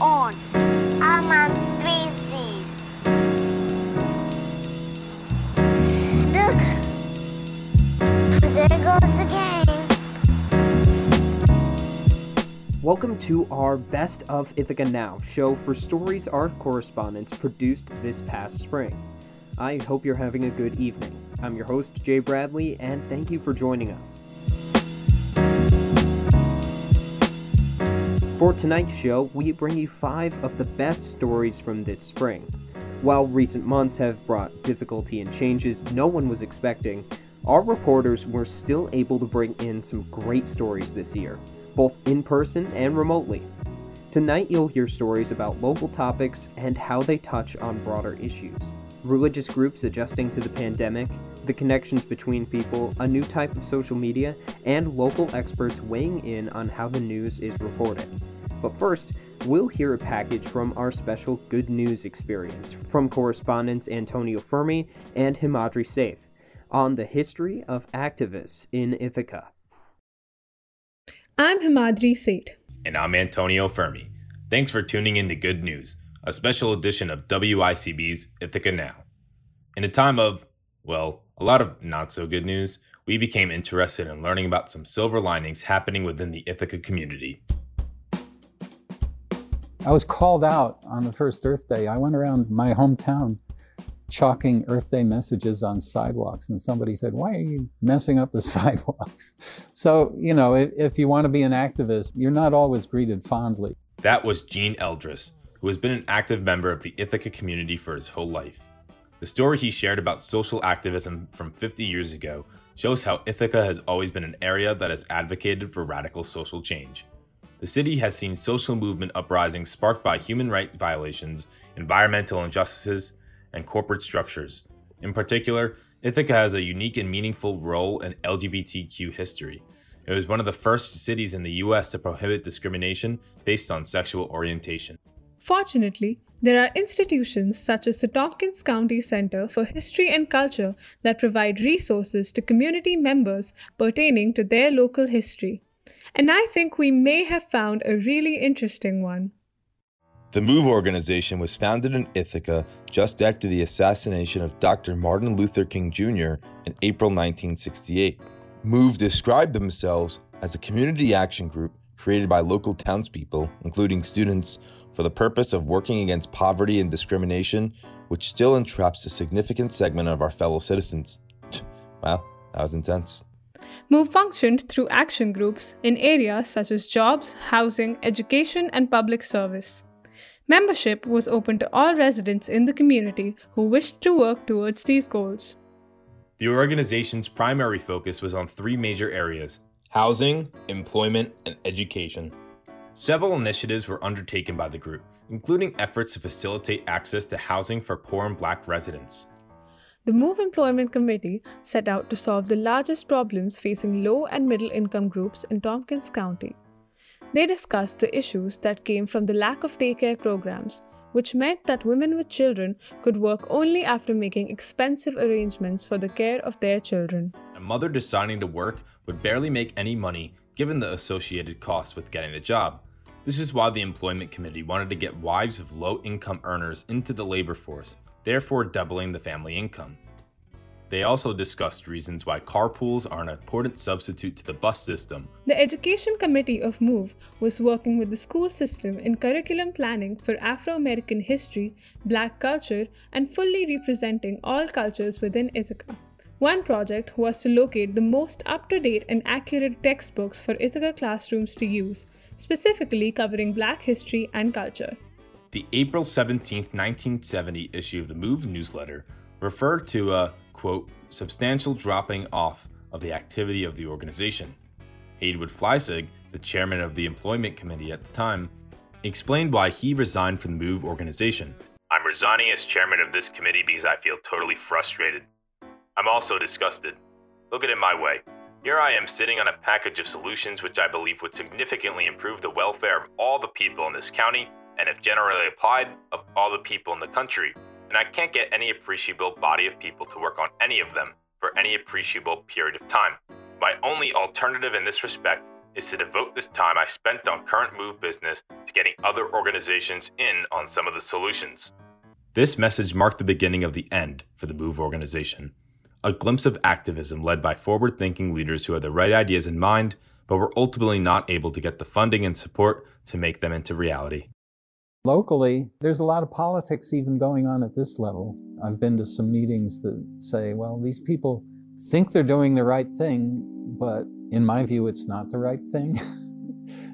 on? I'm busy. Look. There goes the game. Welcome to our Best of Ithaca Now show for stories our correspondents produced this past spring. I hope you're having a good evening. I'm your host, Jay Bradley, and thank you for joining us. For tonight's show, we bring you 5 of the best stories from this spring. While recent months have brought difficulty and changes no one was expecting, our reporters were still able to bring in some great stories this year, both in person and remotely. Tonight you'll hear stories about local topics and how they touch on broader issues. Religious groups adjusting to the pandemic, the connections between people, a new type of social media, and local experts weighing in on how the news is reported. But first, we'll hear a package from our special Good News experience from correspondents Antonio Fermi and Himadri Seth on the history of activists in Ithaca. I'm Himadri Seth. And I'm Antonio Fermi. Thanks for tuning in to Good News, a special edition of WICB's Ithaca Now. In a time of, well, a lot of not-so-good news, we became interested in learning about some silver linings happening within the Ithaca community. I was called out on the first Earth Day. I went around my hometown chalking Earth Day messages on sidewalks, and somebody said, "Why are you messing up the sidewalks?" So, you know, if you want to be an activist, you're not always greeted fondly. That was Gene Eldress, who has been an active member of the Ithaca community for his whole life. The story he shared about social activism from 50 years ago shows how Ithaca has always been an area that has advocated for radical social change. The city has seen social movement uprisings sparked by human rights violations, environmental injustices, and corporate structures. In particular, Ithaca has a unique and meaningful role in LGBTQ history. It was one of the first cities in the U.S. to prohibit discrimination based on sexual orientation. Fortunately, there are institutions such as the Tompkins County Center for History and Culture that provide resources to community members pertaining to their local history. And I think we may have found a really interesting one. The MOVE organization was founded in Ithaca just after the assassination of Dr. Martin Luther King Jr. in April 1968. MOVE described themselves as a community action group created by local townspeople, including students, for the purpose of working against poverty and discrimination, which still entraps a significant segment of our fellow citizens. Wow, that was intense. MOVE functioned through action groups in areas such as jobs, housing, education, and public service. Membership was open to all residents in the community who wished to work towards these goals. The organization's primary focus was on 3 major areas: housing, employment, and education. Several initiatives were undertaken by the group, including efforts to facilitate access to housing for poor and Black residents. The MOVE Employment Committee set out to solve the largest problems facing low and middle income groups in Tompkins County. They discussed the issues that came from the lack of daycare programs, which meant that women with children could work only after making expensive arrangements for the care of their children. A mother deciding to work would barely make any money given the associated costs with getting a job. This is why the Employment Committee wanted to get wives of low-income earners into the labor force, therefore doubling the family income. They also discussed reasons why carpools are an important substitute to the bus system. The Education Committee of MOVE was working with the school system in curriculum planning for Afro-American history, Black culture, and fully representing all cultures within Ithaca. One project was to locate the most up-to-date and accurate textbooks for Ithaca classrooms to use, specifically covering Black history and culture. The April 17, 1970 issue of the MOVE newsletter referred to a, quote, substantial dropping off of the activity of the organization. Haywood Fleisig, the chairman of the Employment Committee at the time, explained why he resigned from the MOVE organization. "I'm resigning as chairman of this committee because I feel totally frustrated. I'm also disgusted. Look at it my way. Here I am sitting on a package of solutions which I believe would significantly improve the welfare of all the people in this county, and if generally applied, of all the people in the country, and I can't get any appreciable body of people to work on any of them for any appreciable period of time. My only alternative in this respect is to devote this time I spent on current MOVE business to getting other organizations in on some of the solutions. This message marked the beginning of the end for the MOVE organization, a glimpse of activism led by forward-thinking leaders who had the right ideas in mind, but were ultimately not able to get the funding and support to make them into reality. Locally, there's a lot of politics even going on at this level. I've been to some meetings that say, well, these people think they're doing the right thing, but in my view, it's not the right thing.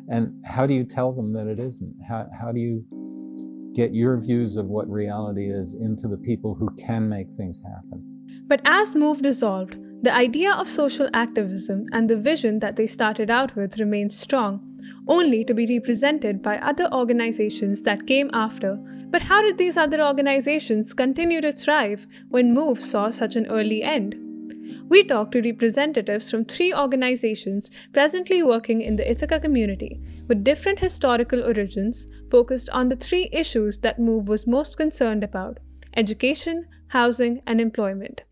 And how do you tell them that it isn't? How do you get your views of what reality is into the people who can make things happen? But as MOVE dissolved, the idea of social activism and the vision that they started out with remained strong, only to be represented by other organizations that came after. But how did these other organizations continue to thrive when MOVE saw such an early end? We talked to representatives from three organizations presently working in the Ithaca community with different historical origins, focused on the three issues that MOVE was most concerned about: education, housing, and employment.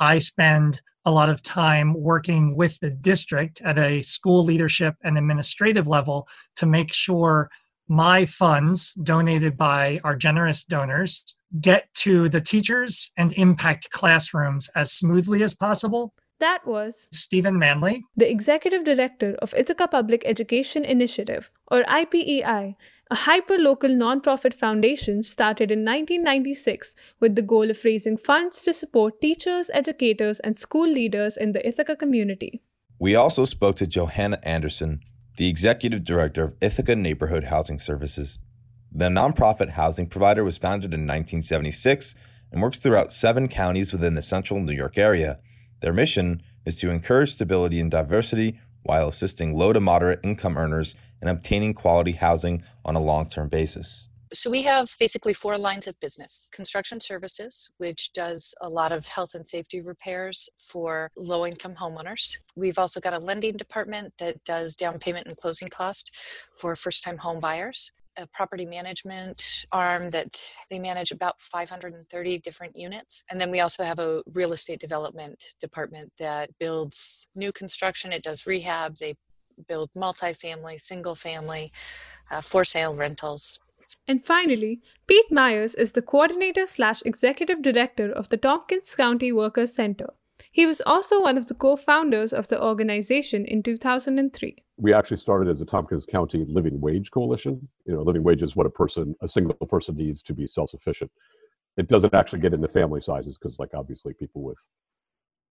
I spend a lot of time working with the district at a school leadership and administrative level to make sure my funds donated by our generous donors get to the teachers and impact classrooms as smoothly as possible. That was Stephen Manley, the Executive Director of Ithaca Public Education Initiative, or IPEI, a hyper-local nonprofit foundation started in 1996 with the goal of raising funds to support teachers, educators, and school leaders in the Ithaca community. We also spoke to Johanna Anderson, the Executive Director of Ithaca Neighborhood Housing Services. The nonprofit housing provider was founded in 1976 and works throughout 7 counties within the central New York area. Their mission is to encourage stability and diversity while assisting low to moderate income earners in obtaining quality housing on a long-term basis. So we have basically 4 lines of business. Construction services, which does a lot of health and safety repairs for low-income homeowners. We've also got a lending department that does down payment and closing cost for first-time home buyers. A property management arm that they manage about 530 different units. And then we also have a real estate development department that builds new construction. It does rehab. They build multifamily, single family, for sale rentals. And finally, Pete Myers is the coordinator/executive director of the Tompkins County Workers Center. He was also one of the co-founders of the organization in 2003. We actually started as a Tompkins County Living Wage Coalition. You know, living wage is what a single person needs to be self-sufficient. It doesn't actually get into family sizes because, like, obviously people with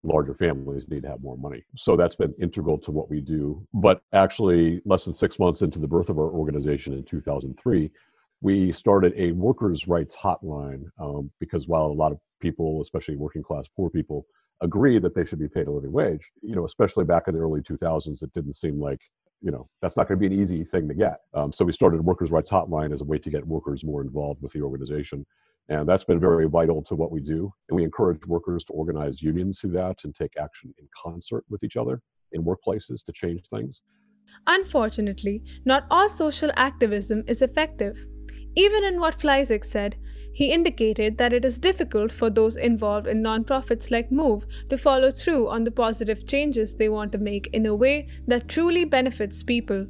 larger families need to have more money. So that's been integral to what we do. But actually, less than 6 months into the birth of our organization in 2003, we started a workers' rights hotline because while a lot of people, especially working class poor people, agree that they should be paid a living wage, you know, especially back in the early 2000s, it didn't seem like, you know, that's not going to be an easy thing to get. So we started Workers' Rights Hotline as a way to get workers more involved with the organization. And that's been very vital to what we do. And we encourage workers to organize unions through that and take action in concert with each other in workplaces to change things. Unfortunately, not all social activism is effective. Even in what Fleisig said, he indicated that it is difficult for those involved in nonprofits like MOVE to follow through on the positive changes they want to make in a way that truly benefits people.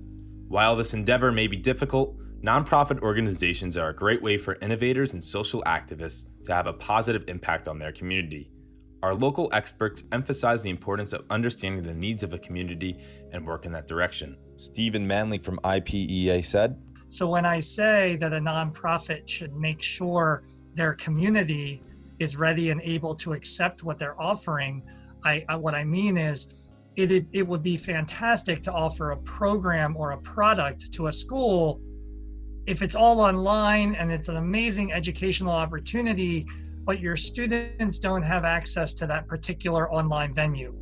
While this endeavor may be difficult, nonprofit organizations are a great way for innovators and social activists to have a positive impact on their community. Our local experts emphasize the importance of understanding the needs of a community and work in that direction. Stephen Manley from IPEA said, "So when I say that a nonprofit should make sure their community is ready and able to accept what they're offering, what I mean is it would be fantastic to offer a program or a product to a school. If it's all online and it's an amazing educational opportunity, but your students don't have access to that particular online venue.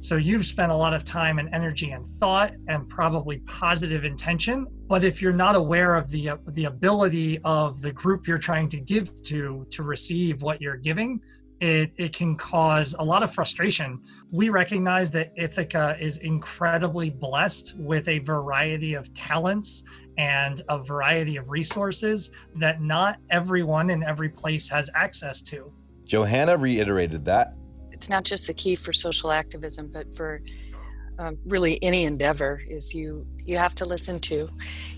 So you've spent a lot of time and energy and thought and probably positive intention. But if you're not aware of the ability of the group you're trying to give to receive what you're giving, it can cause a lot of frustration." We recognize that Ithaca is incredibly blessed with a variety of talents and a variety of resources that not everyone in every place has access to. Johanna reiterated that. It's not just the key for social activism, but for really any endeavor is you have to listen to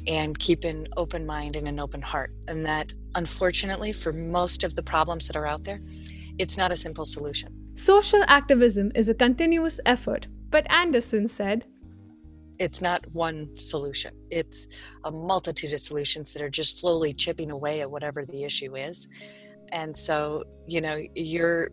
and keep an open mind and an open heart. And that, unfortunately, for most of the problems that are out there, it's not a simple solution. Social activism is a continuous effort, but Anderson said, it's not one solution. It's a multitude of solutions that are just slowly chipping away at whatever the issue is. And so, you know, you're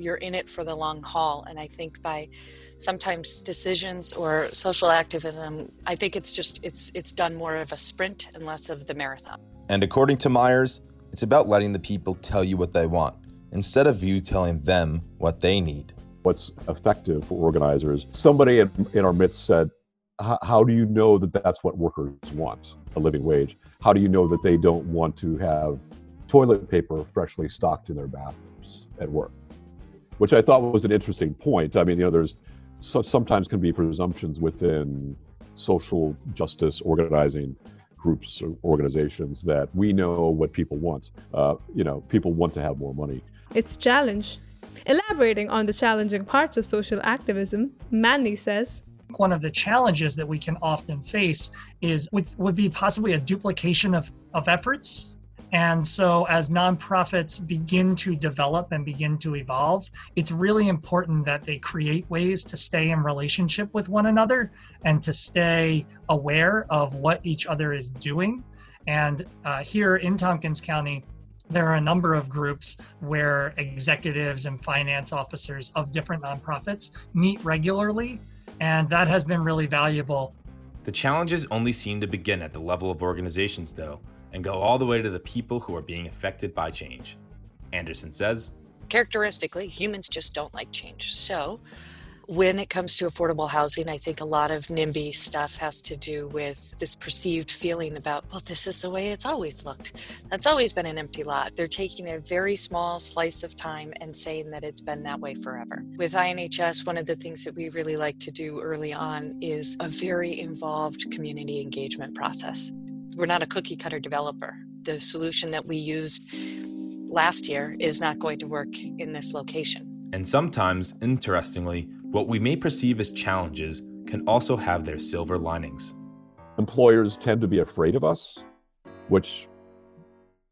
in it for the long haul. And I think by sometimes decisions or social activism, I think it's just, it's done more of a sprint and less of the marathon. And according to Myers, it's about letting the people tell you what they want instead of you telling them what they need. What's effective for organizers, somebody in our midst said, how do you know that that's what workers want, a living wage? How do you know that they don't want to have toilet paper freshly stocked in their bathrooms at work? Which I thought was an interesting point. I mean, you know, there's sometimes can be presumptions within social justice organizing groups or organizations that we know what people want. You know, people want to have more money. It's a challenge. Elaborating on the challenging parts of social activism, Manley says, one of the challenges that we can often face is would be possibly a duplication of efforts. And so as nonprofits begin to develop and begin to evolve, it's really important that they create ways to stay in relationship with one another and to stay aware of what each other is doing. And here in Tompkins County, there are a number of groups where executives and finance officers of different nonprofits meet regularly, and that has been really valuable. The challenges only seem to begin at the level of organizations, though, and go all the way to the people who are being affected by change. Anderson says, characteristically, humans just don't like change. So when it comes to affordable housing, I think a lot of NIMBY stuff has to do with this perceived feeling about, well, this is the way it's always looked. That's always been an empty lot. They're taking a very small slice of time and saying that it's been that way forever. With INHS, one of the things that we really like to do early on is a very involved community engagement process. We're not a cookie cutter developer. The solution that we used last year is not going to work in this location. And sometimes, interestingly, what we may perceive as challenges can also have their silver linings. Employers tend to be afraid of us, which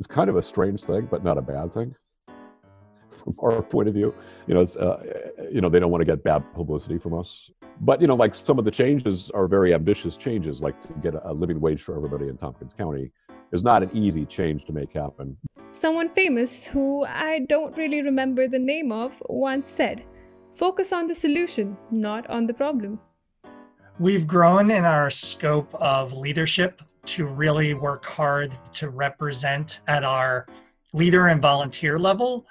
is kind of a strange thing, but not a bad thing from our point of view. You know, it's, you know, they don't want to get bad publicity from us. But, you know, like some of the changes are very ambitious changes, like to get a living wage for everybody in Tompkins County is not an easy change to make happen. Someone famous who I don't really remember the name of once said, focus on the solution, not on the problem. We've grown in our scope of leadership to really work hard to represent at our leader and volunteer level,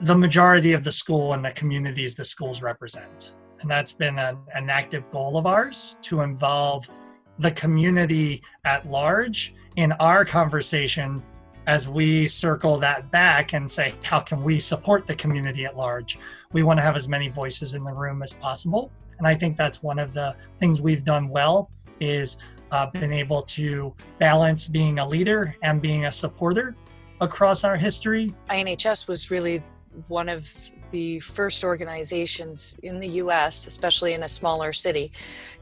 the majority of the school and the communities the schools represent. And that's been an active goal of ours, to involve the community at large in our conversation as we circle that back and say, how can we support the community at large? We want to have as many voices in the room as possible. And I think that's one of the things we've done well is been able to balance being a leader and being a supporter across our history. INHS was really one of the first organizations in the US, especially in a smaller city,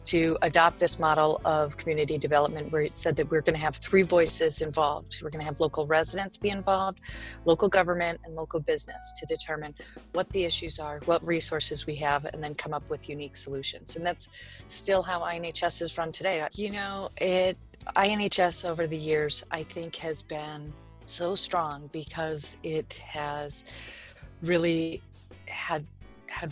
to adopt this model of community development where it said that we're going to have three voices involved. So we're going to have local residents be involved, local government, and local business to determine what the issues are, what resources we have, and then come up with unique solutions. And that's still how INHS is run today. You know, INHS over the years, I think, has been so strong because it has really had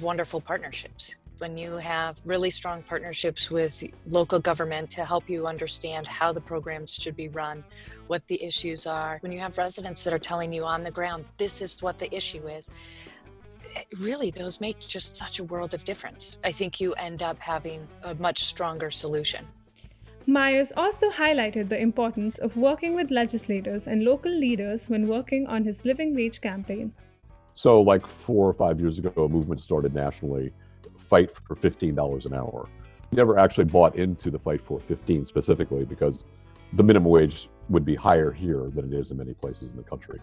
wonderful partnerships. When you have really strong partnerships with local government to help you understand how the programs should be run, what the issues are, when you have residents that are telling you on the ground, this is what the issue is, really those make just such a world of difference. I think you end up having a much stronger solution. Myers also highlighted the importance of working with legislators and local leaders when working on his living wage campaign. So like 4 or 5 years ago, a movement started nationally, fight for $15 an hour. We never actually bought into the fight for 15 specifically because the minimum wage would be higher here than it is in many places in the country.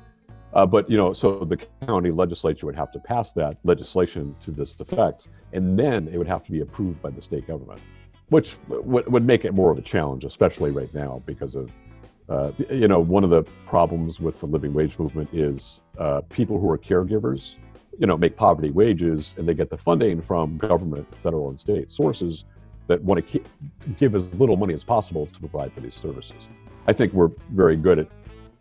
But, you know, so the county legislature would have to pass that legislation to this effect, and then it would have to be approved by the state government, which would make it more of a challenge, especially right now, because of, you know, one of the problems with the living wage movement is people who are caregivers, you know, make poverty wages, and they get the funding from government, federal and state sources that want to give as little money as possible to provide for these services. I think we're very good at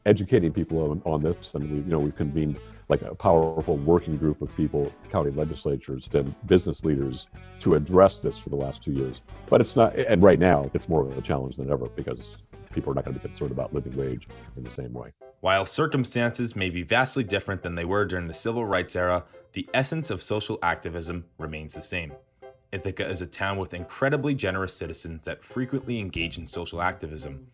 educating people on this, and we've convened like a powerful working group of people, county legislatures and business leaders, to address this for the last 2 years. But it's not, and right now it's more of a challenge than ever because people are not going to be concerned about living wage in the same way. While circumstances may be vastly different than they were during the civil rights era, the essence of social activism remains the same. Ithaca is a town with incredibly generous citizens that frequently engage in social activism.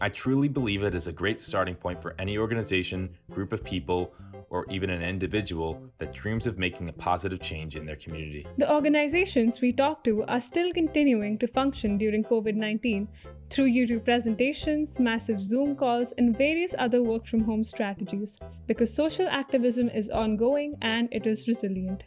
I truly believe it is a great starting point for any organization, group of people, or even an individual that dreams of making a positive change in their community. The organizations we talk to are still continuing to function during COVID-19 through YouTube presentations, massive Zoom calls, and various other work-from-home strategies, because social activism is ongoing and it is resilient.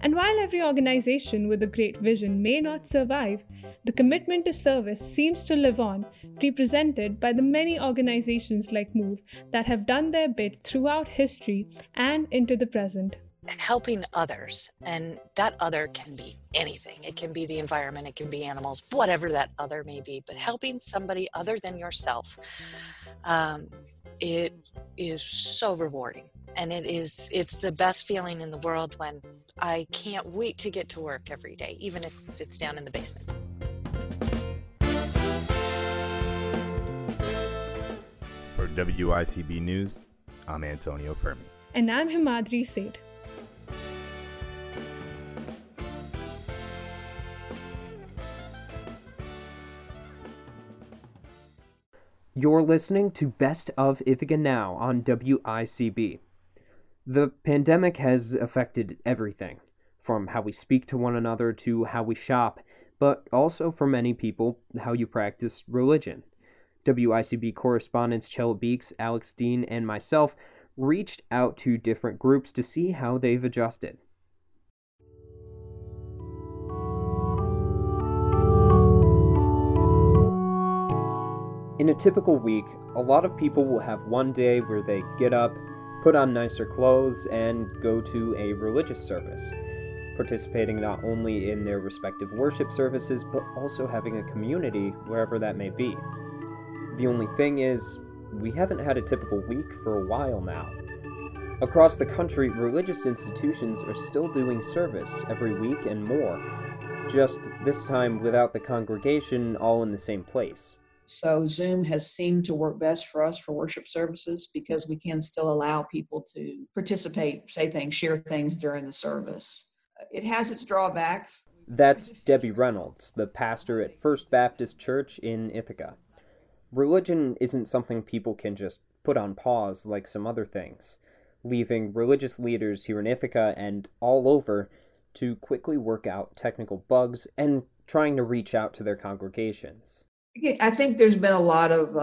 And while every organization with a great vision may not survive, the commitment to service seems to live on, represented by the many organizations like MOVE that have done their bit throughout history and into the present. Helping others, and that other can be anything. It can be the environment, it can be animals, whatever that other may be, but helping somebody other than yourself, it is so rewarding. And it's the best feeling in the world when I can't wait to get to work every day, even if it's down in the basement. For WICB News, I'm Antonio Fermi. And I'm Himadri Seth. You're listening to Best of Ithaca Now on WICB. The pandemic has affected everything, from how we speak to one another to how we shop, but also for many people, how you practice religion. WICB correspondents Chella Beeks, Alex Dean, and myself reached out to different groups to see how they've adjusted. In a typical week, a lot of people will have one day where they get up, put on nicer clothes, and go to a religious service, participating not only in their respective worship services, but also having a community wherever that may be. The only thing is, we haven't had a typical week for a while now. Across the country, religious institutions are still doing service every week and more, just this time without the congregation all in the same place. So Zoom has seemed to work best for us for worship services because we can still allow people to participate, say things, share things during the service. It has its drawbacks. That's Debbie Reynolds, the pastor at First Baptist Church in Ithaca. Religion isn't something people can just put on pause like some other things, leaving religious leaders here in Ithaca and all over to quickly work out technical bugs and trying to reach out to their congregations. I think there's been a lot of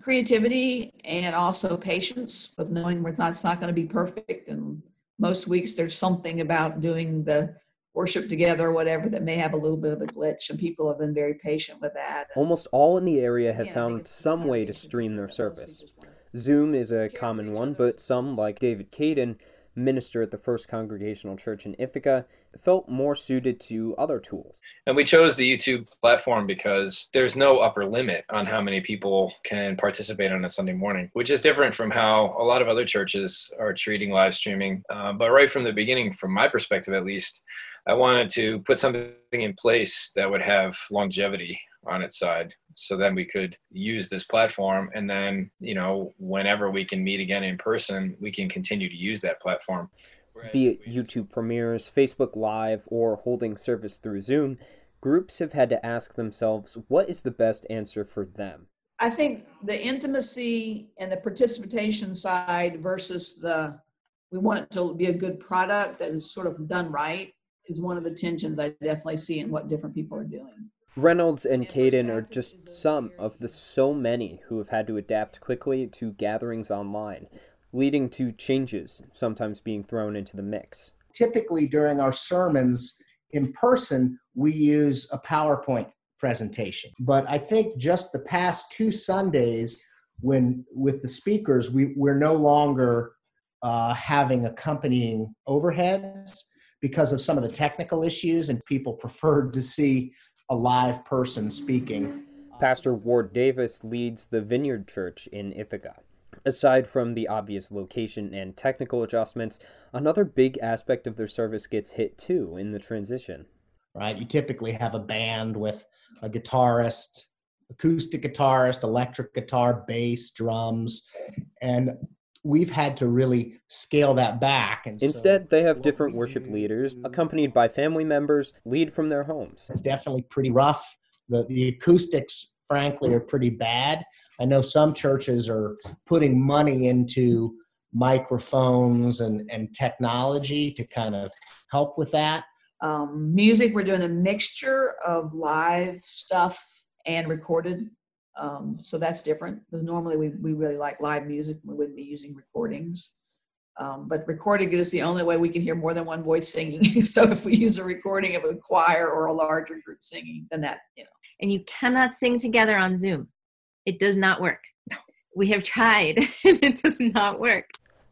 creativity and also patience with knowing it's not going to be perfect. And most weeks there's something about doing the worship together or whatever that may have a little bit of a glitch, and people have been very patient with that. Almost all in the area have found some way to stream their service. Zoom is a common one, but some, like David Kaden, minister at the First Congregational Church in Ithaca, felt more suited to other tools. And we chose the YouTube platform because there's no upper limit on how many people can participate on a Sunday morning, which is different from how a lot of other churches are treating live streaming. But right from the beginning, from my perspective at least, I wanted to put something in place that would have longevity on its side. So then we could use this platform, and then, whenever we can meet again in person, we can continue to use that platform. Be it YouTube premieres, Facebook Live, or holding service through Zoom, groups have had to ask themselves, what is the best answer for them? I think the intimacy and the participation side versus we want it to be a good product that is sort of done right is one of the tensions I definitely see in what different people are doing. Reynolds and Kaden are just some of the so many who have had to adapt quickly to gatherings online, leading to changes sometimes being thrown into the mix. Typically during our sermons in person, we use a PowerPoint presentation. But I think just the past two Sundays, when with the speakers, we're no longer having accompanying overheads because of some of the technical issues, and people preferred to see a live person speaking. Pastor Ward Davis leads the Vineyard Church in Ithaca. Aside from the obvious location and technical adjustments, another big aspect of their service gets hit too in the transition. Right, you typically have a band with a guitarist, acoustic guitarist, electric guitar, bass, drums, and we've had to really scale that back. And instead, so they have different worship leaders accompanied by family members lead from their homes. It's definitely pretty rough. The acoustics, frankly, are pretty bad. I know some churches are putting money into microphones and technology to kind of help with that. Music, we're doing a mixture of live stuff and recorded. So that's different. Normally we really like live music and we wouldn't be using recordings. But recording is the only way we can hear more than one voice singing. So if we use a recording of a choir or a larger group singing, then that, you know. And you cannot sing together on Zoom. It does not work. We have tried and it does not work.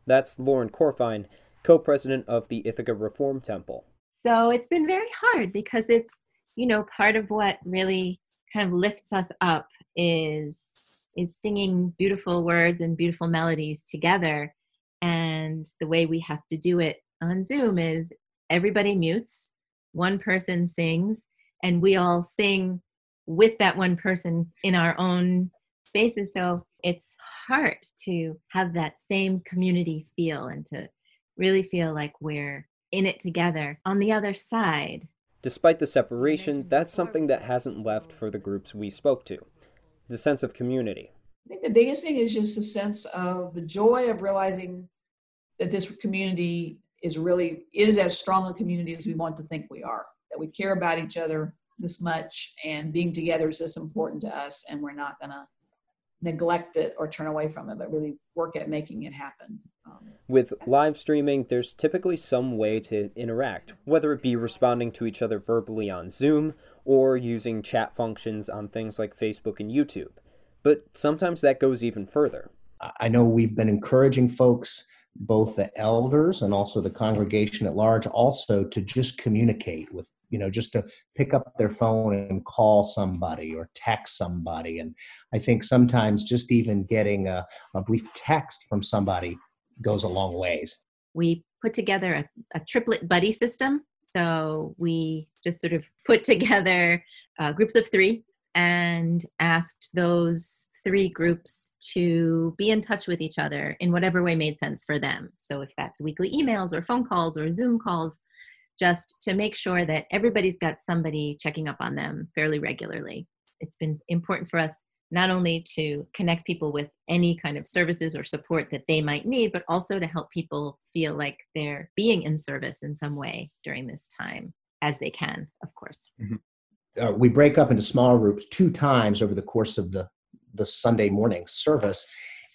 That's Lauren Corfine, co-president of the Ithaca Reform Temple. So it's been very hard because it's, you know, part of what really kind of lifts us up is singing beautiful words and beautiful melodies together. And the way we have to do it on Zoom is everybody mutes, one person sings, and we all sing with that one person in our own space. And so it's hard to have that same community feel and to really feel like we're in it together on the other side. Despite the separation, that's something that hasn't left for the groups we spoke to, the sense of community. I think the biggest thing is just a sense of the joy of realizing that this community is as strong a community as we want to think we are, that we care about each other this much and being together is this important to us, and we're not going to neglect it or turn away from it, but really work at making it happen. With live streaming, there's typically some way to interact, whether it be responding to each other verbally on Zoom or using chat functions on things like Facebook and YouTube. But sometimes that goes even further. I know we've been encouraging folks, both the elders and also the congregation at large, also to just communicate with, you know, just to pick up their phone and call somebody or text somebody. And I think sometimes just even getting a brief text from somebody goes a long ways. We put together a triplet buddy system. So we just sort of put together groups of three and asked those three groups to be in touch with each other in whatever way made sense for them. So if that's weekly emails or phone calls or Zoom calls, just to make sure that everybody's got somebody checking up on them fairly regularly. It's been important for us not only to connect people with any kind of services or support that they might need, but also to help people feel like they're being in service in some way during this time, as they can, of course. Mm-hmm. We break up into small groups two times over the course of the Sunday morning service.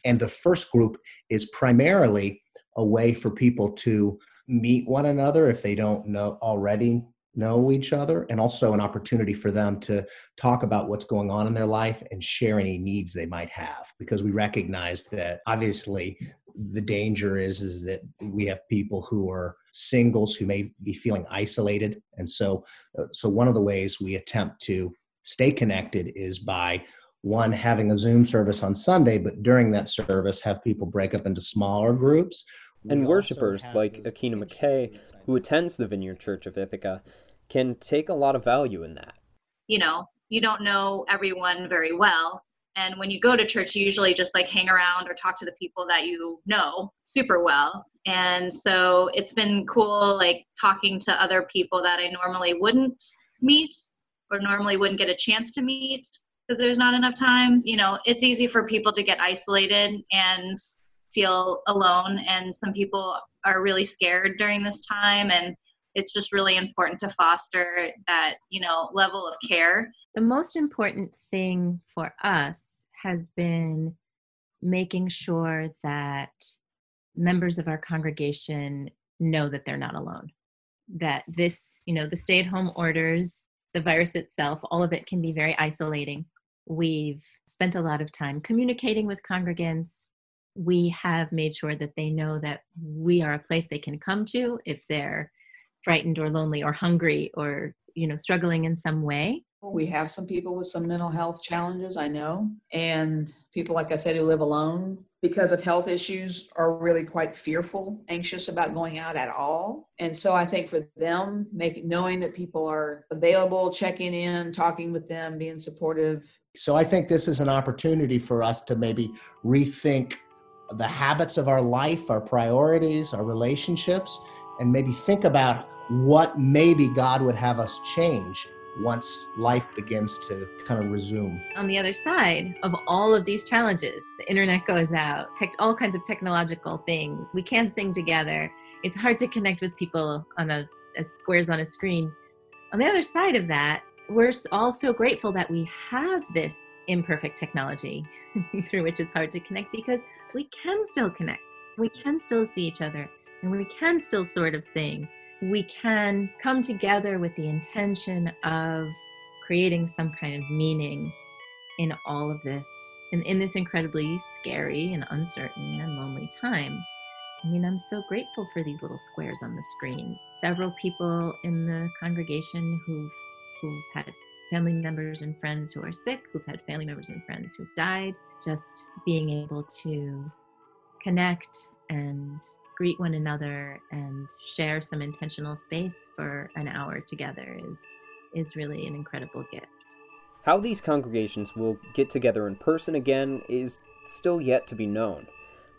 And the first group is primarily a way for people to meet one another if they don't already know each other, and also an opportunity for them to talk about what's going on in their life and share any needs they might have. Because we recognize that obviously the danger is that we have people who are singles who may be feeling isolated. And so one of the ways we attempt to stay connected is by, one, having a Zoom service on Sunday, but during that service, have people break up into smaller groups. And worshipers like Akina McKay, who attends the Vineyard Church of Ithaca, can take a lot of value in that. You know, you don't know everyone very well. And when you go to church, you usually just like hang around or talk to the people that you know super well. And so it's been cool, like talking to other people that I normally wouldn't meet or normally wouldn't get a chance to meet, because there's not enough times. You know, it's easy for people to get isolated and feel alone. And some people are really scared during this time. And it's just really important to foster that, you know, level of care. The most important thing for us has been making sure that members of our congregation know that they're not alone, that this, you know, the stay-at-home orders, the virus itself, all of it can be very isolating. We've spent a lot of time communicating with congregants. We have made sure that they know that we are a place they can come to if they're frightened or lonely or hungry or, you know, struggling in some way. We have some people with some mental health challenges, I know, and people, like I said, who live alone because of health issues are really quite fearful, anxious about going out at all. And so I think for them, knowing that people are available, checking in, talking with them, being supportive. So I think this is an opportunity for us to maybe rethink the habits of our life, our priorities, our relationships, and maybe think about what maybe God would have us change once life begins to kind of resume. On the other side of all of these challenges, the internet goes out, all kinds of technological things. We can't sing together. It's hard to connect with people on as squares on a screen. On the other side of that, we're all so grateful that we have this imperfect technology through which it's hard to connect, because we can still connect. We can still see each other, and we can still sort of sing. We can come together with the intention of creating some kind of meaning in all of this, in this incredibly scary and uncertain and lonely time. I mean, I'm so grateful for these little squares on the screen. Several people in the congregation who've had family members and friends who are sick, who've had family members and friends who've died, just being able to connect and greet one another and share some intentional space for an hour together is really an incredible gift. How these congregations will get together in person again is still yet to be known.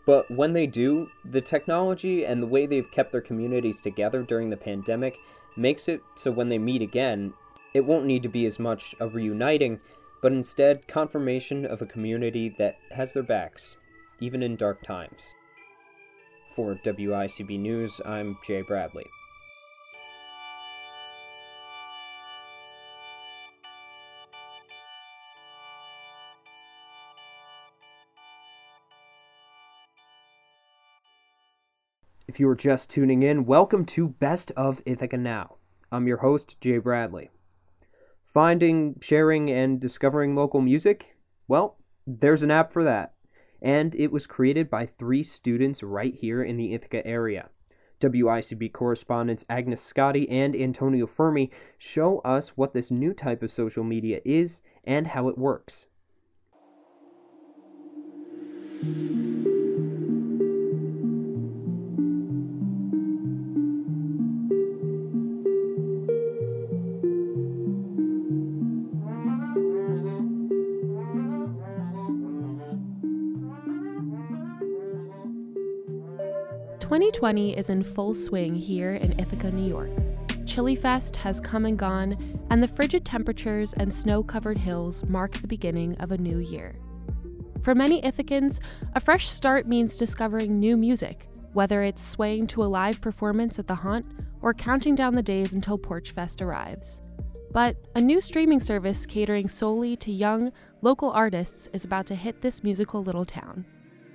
But when they do, the technology and the way they've kept their communities together during the pandemic makes it so when they meet again, it won't need to be as much a reuniting, but instead confirmation of a community that has their backs, even in dark times. For WICB News, I'm Jay Bradley. If you are just tuning in, welcome to Best of Ithaca Now. I'm your host, Jay Bradley. Finding, sharing, and discovering local music? Well, there's an app for that. And it was created by three students right here in the Ithaca area. WICB correspondents Agnes Scotti and Antonio Fermi show us what this new type of social media is and how it works. Twenty is in full swing here in Ithaca, New York. Chillyfest has come and gone, and the frigid temperatures and snow-covered hills mark the beginning of a new year. For many Ithacans, a fresh start means discovering new music, whether it's swaying to a live performance at the Haunt or counting down the days until Porchfest arrives. But a new streaming service catering solely to young, local artists is about to hit this musical little town.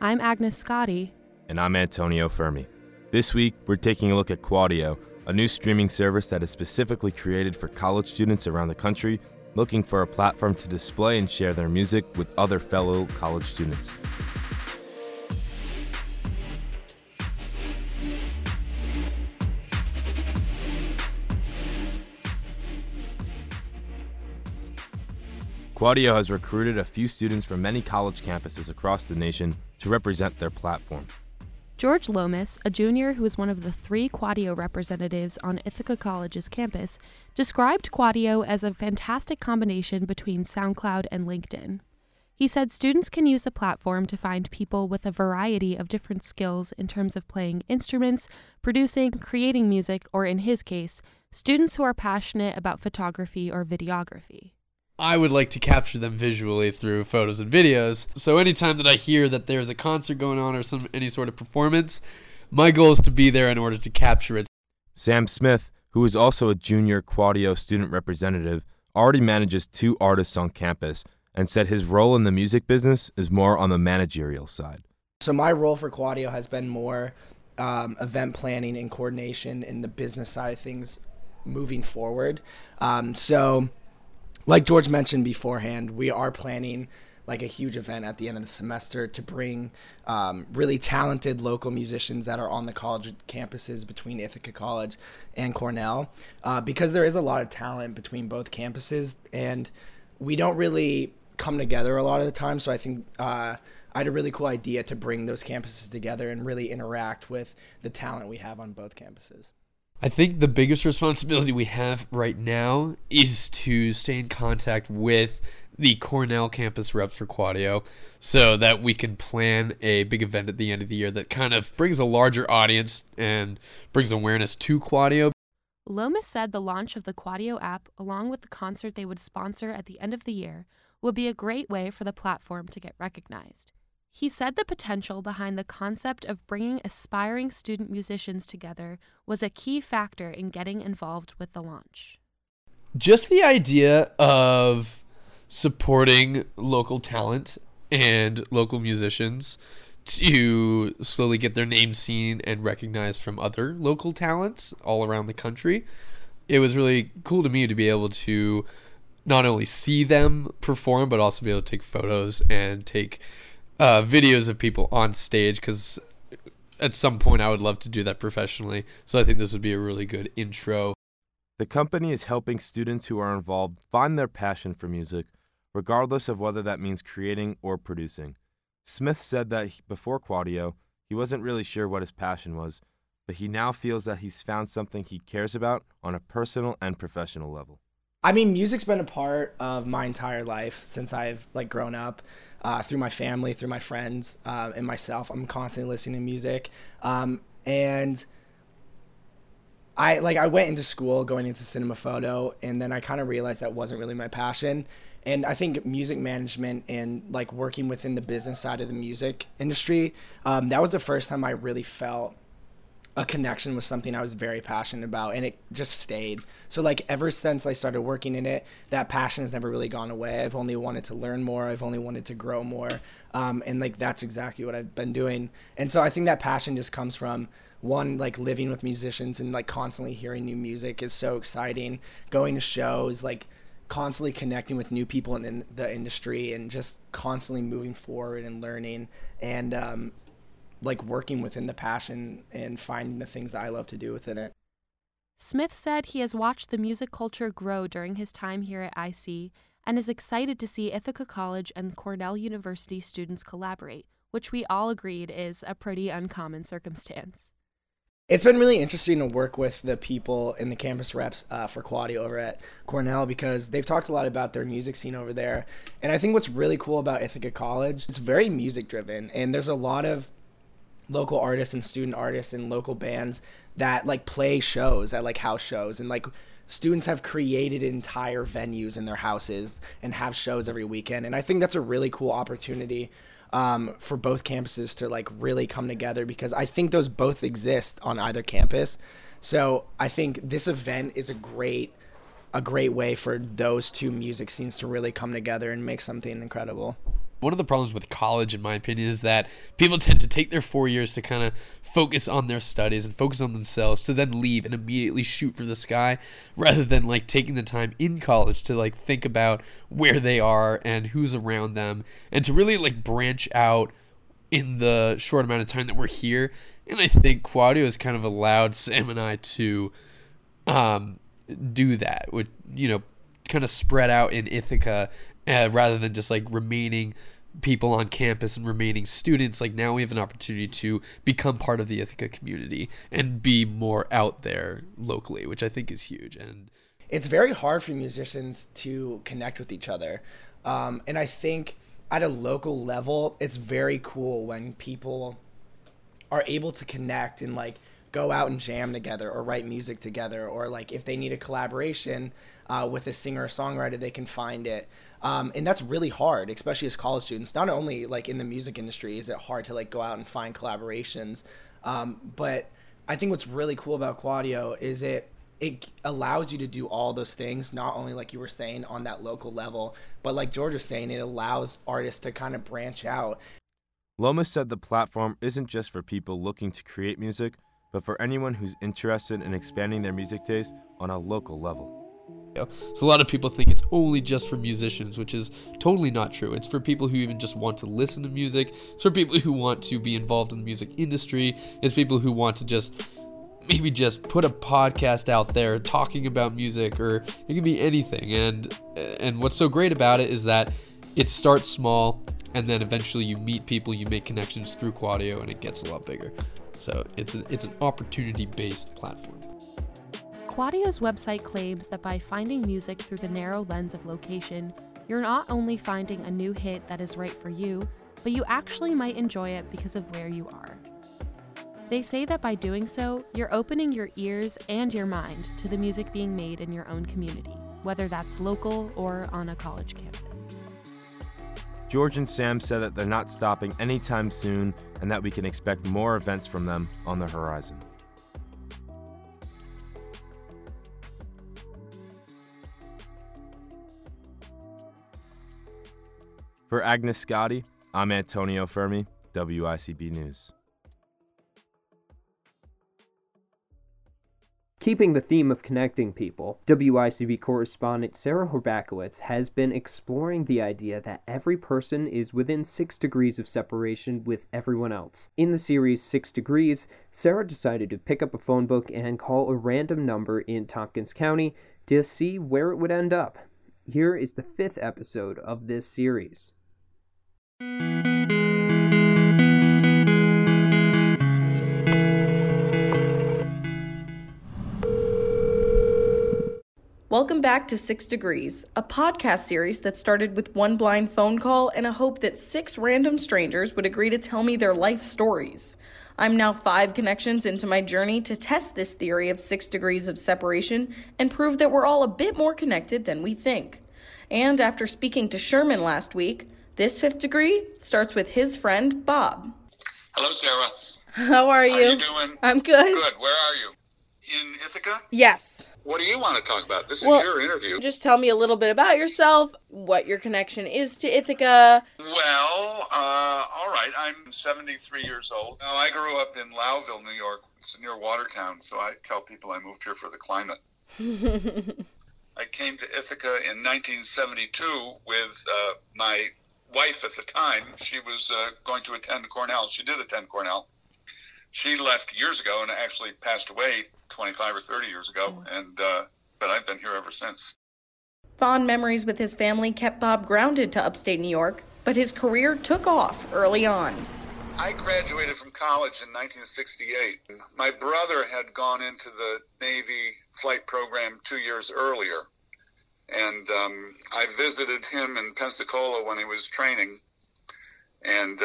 I'm Agnes Scotti. And I'm Antonio Fermi. This week, we're taking a look at Quadio, a new streaming service that is specifically created for college students around the country looking for a platform to display and share their music with other fellow college students. Quadio has recruited a few students from many college campuses across the nation to represent their platform. George Lomas, a junior who is one of the three Quadio representatives on Ithaca College's campus, described Quadio as a fantastic combination between SoundCloud and LinkedIn. He said students can use the platform to find people with a variety of different skills in terms of playing instruments, producing, creating music, or in his case, students who are passionate about photography or videography. I would like to capture them visually through photos and videos. So anytime that I hear that there's a concert going on or any sort of performance, my goal is to be there in order to capture it. Sam Smith, who is also a junior Quadio student representative, already manages two artists on campus and said his role in the music business is more on the managerial side. So my role for Quadio has been more event planning and coordination in the business side of things moving forward. So like George mentioned beforehand, we are planning like a huge event at the end of the semester to bring really talented local musicians that are on the college campuses between Ithaca College and Cornell, because there is a lot of talent between both campuses and we don't really come together a lot of the time. So I think I had a really cool idea to bring those campuses together and really interact with the talent we have on both campuses. I think the biggest responsibility we have right now is to stay in contact with the Cornell campus reps for Quadio so that we can plan a big event at the end of the year that kind of brings a larger audience and brings awareness to Quadio. Lomas said the launch of the Quadio app, along with the concert they would sponsor at the end of the year, would be a great way for the platform to get recognized. He said the potential behind the concept of bringing aspiring student musicians together was a key factor in getting involved with the launch. Just the idea of supporting local talent and local musicians to slowly get their name seen and recognized from other local talents all around the country. It was really cool to me to be able to not only see them perform, but also be able to take photos and take videos of people on stage, because at some point I would love to do that professionally. So I think this would be a really good intro. The company is helping students who are involved find their passion for music, regardless of whether that means creating or producing. Smith said that before Quadio, he wasn't really sure what his passion was, but he now feels that he's found something he cares about on a personal and professional level. I mean, music's been a part of my entire life since I've grown up, through my family, through my friends, and myself. I'm constantly listening to music, and I went into school going into cinema photo, and then I kind of realized that wasn't really my passion. And I think music management and working within the business side of the music industry, that was the first time I really felt a connection with something I was very passionate about, and it just stayed. So ever since I started working in it, that passion has never really gone away. I've only wanted to learn more. I've only wanted to grow more. And that's exactly what I've been doing. And so I think that passion just comes from one, living with musicians and constantly hearing new music is so exciting. Going to shows, constantly connecting with new people in the industry and just constantly moving forward and learning and working within the passion and finding the things that I love to do within it. Smith said he has watched the music culture grow during his time here at IC and is excited to see Ithaca College and Cornell University students collaborate, which we all agreed is a pretty uncommon circumstance. It's been really interesting to work with the people in the campus reps for Quadio over at Cornell, because they've talked a lot about their music scene over there. And I think what's really cool about Ithaca College, it's very music driven, and there's a lot of local artists and student artists and local bands that play shows at house shows, and students have created entire venues in their houses and have shows every weekend. And I think that's a really cool opportunity for both campuses to really come together, because I think those both exist on either campus. So I think this event is a great way for those two music scenes to really come together and make something incredible. One of the problems with college, in my opinion, is that people tend to take their 4 years to kind of focus on their studies and focus on themselves, to then leave and immediately shoot for the sky, rather than taking the time in college to think about where they are and who's around them, and to really branch out in the short amount of time that we're here. And I think Quadio has kind of allowed Sam and I to do that, with kind of spread out in Ithaca, rather than just remaining people on campus and remaining students. Now we have an opportunity to become part of the Ithaca community and be more out there locally, which I think is huge. And it's very hard for musicians to connect with each other, and I think at a local level it's very cool when people are able to connect and go out and jam together or write music together, or if they need a collaboration with a singer or songwriter, they can find it. And that's really hard, especially as college students. Not only in the music industry is it hard to go out and find collaborations, but I think what's really cool about Quadio is it allows you to do all those things, not only you were saying on that local level, but George was saying, it allows artists to kind of branch out. Lomas said the platform isn't just for people looking to create music, but for anyone who's interested in expanding their music taste on a local level. So a lot of people think it's only just for musicians, which is totally not true. It's for people who even just want to listen to music. It's for people who want to be involved in the music industry. It's people who want to just maybe just put a podcast out there talking about music, or it can be anything. And what's so great about it is that it starts small, and then eventually you meet people, you make connections through Quadio, and it gets a lot bigger. So it's an opportunity-based platform. Quadio's website claims that by finding music through the narrow lens of location, you're not only finding a new hit that is right for you, but you actually might enjoy it because of where you are. They say that by doing so, you're opening your ears and your mind to the music being made in your own community, whether that's local or on a college campus. George and Sam said that they're not stopping anytime soon and that we can expect more events from them on the horizon. For Agnes Scotti, I'm Antonio Fermi, WICB News. Keeping the theme of connecting people, WICB correspondent Sarah Horbakowitz has been exploring the idea that every person is within 6 degrees of separation with everyone else. In the series 6 Degrees, Sarah decided to pick up a phone book and call a random number in Tompkins County to see where it would end up. Here is the 5th episode of this series. Welcome back to 6 Degrees, a podcast series that started with one blind phone call and a hope that 6 random strangers would agree to tell me their life stories. I'm now 5 connections into my journey to test this theory of 6 degrees of separation and prove that we're all a bit more connected than we think. And after speaking to Sherman last week, this 5th degree starts with his friend, Bob. Hello, Sarah. How are you? How are you doing? I'm good. Good. Where are you? In Ithaca? Yes. What do you want to talk about? This is your interview. Just tell me a little bit about yourself, what your connection is to Ithaca. Well, all right. I'm 73 years old. Now, I grew up in Lowville, New York. It's near Watertown, so I tell people I moved here for the climate. I came to Ithaca in 1972 with my wife at the time. She was going to attend Cornell. She did attend Cornell. She left years ago and actually passed away 25 or 30 years ago, but I've been here ever since. Fond memories with his family kept Bob grounded to upstate New York, but his career took off early on. I graduated from college in 1968. My brother had gone into the Navy flight program 2 years earlier, and I visited him in Pensacola when he was training, and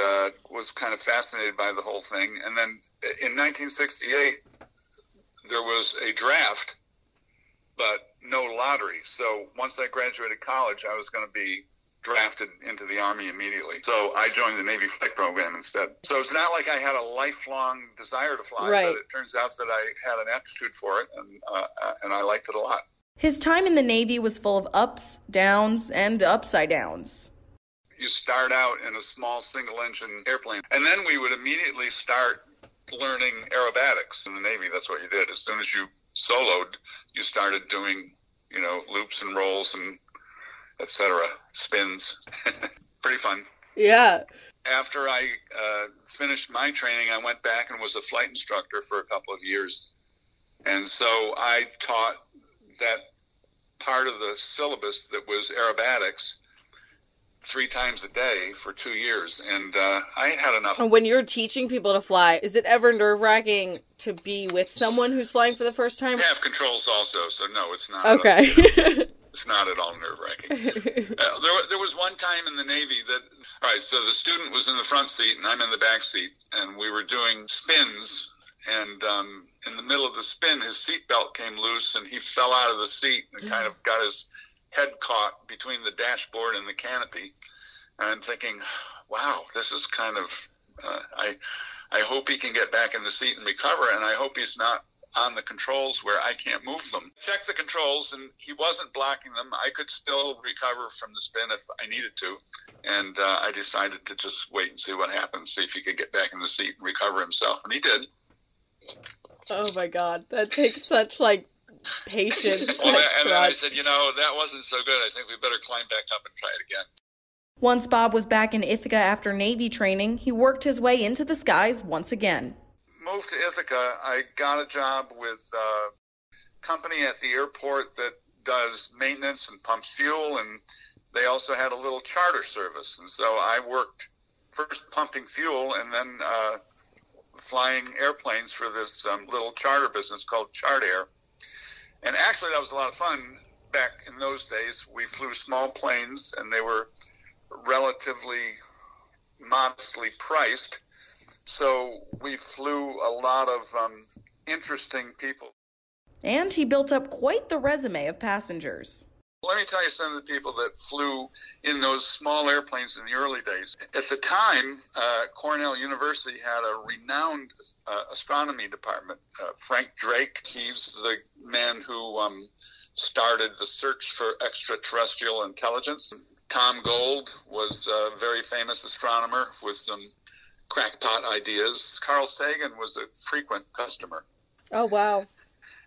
was kind of fascinated by the whole thing. And then in 1968, there was a draft, but no lottery. So once I graduated college, I was going to be drafted into the Army immediately. So I joined the Navy flight program instead. So it's not like I had a lifelong desire to fly, right, but it turns out that I had an aptitude for it, and I liked it a lot. His time in the Navy was full of ups, downs, and upside downs. You start out in a small single-engine airplane, and then we would immediately start learning aerobatics. In the Navy, that's what you did. As soon as you soloed, you started doing, loops and rolls and et cetera, spins. Pretty fun. Yeah. After I finished my training, I went back and was a flight instructor for a couple of years. And so I taught that part of the syllabus that was aerobatics 3 times a day for 2 years, and I had enough. When you're teaching people to fly, is it ever nerve-wracking to be with someone who's flying for the first time? I have controls also, so no, it's not. Okay. It's not at all nerve-wracking. There was one time in the Navy that, all right, so the student was in the front seat, and I'm in the back seat, and we were doing spins, and in the middle of the spin, his seatbelt came loose, and he fell out of the seat and kind of got his head caught between the dashboard and the canopy, and I'm thinking, wow, this is kind of I hope he can get back in the seat and recover, and I hope he's not on the controls where I can't move them. Checked the controls, and he wasn't blocking them. I could still recover from the spin if I needed to, and I decided to just wait and see what happens, see if he could get back in the seat and recover himself, and he did. Oh, my God. That takes such, like, patience. Well, and then I said, you know, that wasn't so good. I think we better climb back up and try it again. Once Bob was back in Ithaca after Navy training, he worked his way into the skies once again. Moved to Ithaca, I got a job with a company at the airport that does maintenance and pumps fuel, and they also had a little charter service. And so I worked first pumping fuel and then flying airplanes for this little charter business called Chartair. And actually, that was a lot of fun. Back in those days, we flew small planes, and they were relatively modestly priced. So we flew a lot of interesting people. And he built up quite the resume of passengers. Let me tell you some of the people that flew in those small airplanes in the early days. At the time, Cornell University had a renowned astronomy department. Frank Drake, he's the man who started the search for extraterrestrial intelligence. Tom Gold was a very famous astronomer with some crackpot ideas. Carl Sagan was a frequent customer. Oh, wow.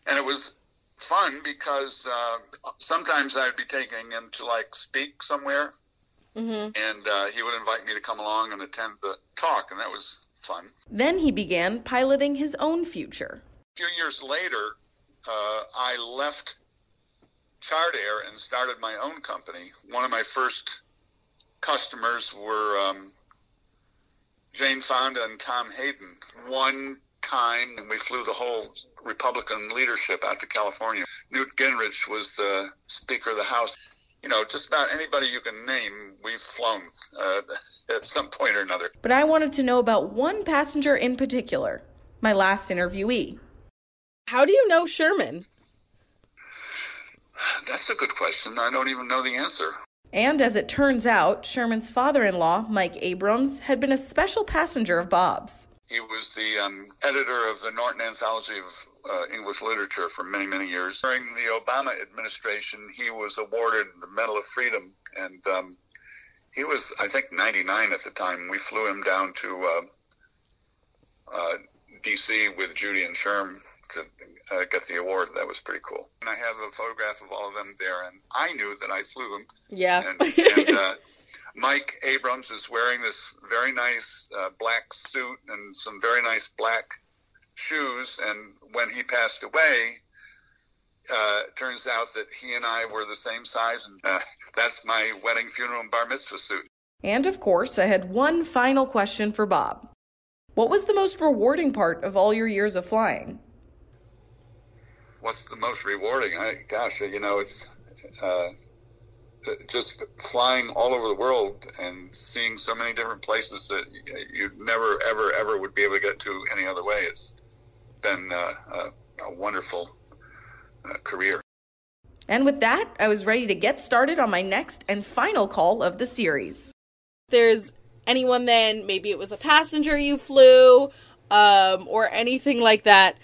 And it was fun because sometimes I'd be taking him to, like, speak somewhere, and he would invite me to come along and attend the talk, and that was fun. Then he began piloting his own future. A few years later, I left Chartair and started my own company. One of my first customers were Jane Fonda and Tom Hayden. One time, and we flew the whole Republican leadership out to California. Newt Gingrich was the Speaker of the House. You know, just about anybody you can name, we've flown at some point or another. But I wanted to know about one passenger in particular, my last interviewee. How do you know Sherman? That's a good question. I don't even know the answer. And as it turns out, Sherman's father-in-law, Mike Abrams, had been a special passenger of Bob's. He was the editor of the Norton Anthology of English Literature for many, many years. During the Obama administration, he was awarded the Medal of Freedom, and he was, I think, 99 at the time. We flew him down to D.C. with Judy and Sherman to get the award. That was pretty cool. And I have a photograph of all of them there, and I knew that I flew them. Yeah. And Mike Abrams is wearing this very nice black suit and some very nice black shoes, and when he passed away, it turns out that he and I were the same size, and that's my wedding, funeral, and bar mitzvah suit. And, of course, I had one final question for Bob. What was the most rewarding part of all your years of flying? What's the most rewarding? Gosh, you know, it's just flying all over the world and seeing so many different places that you never, ever, ever would be able to get to any other way. It's been a wonderful career. And with that, I was ready to get started on my next and final call of the series. There's anyone then, maybe it was a passenger you flew or anything like that.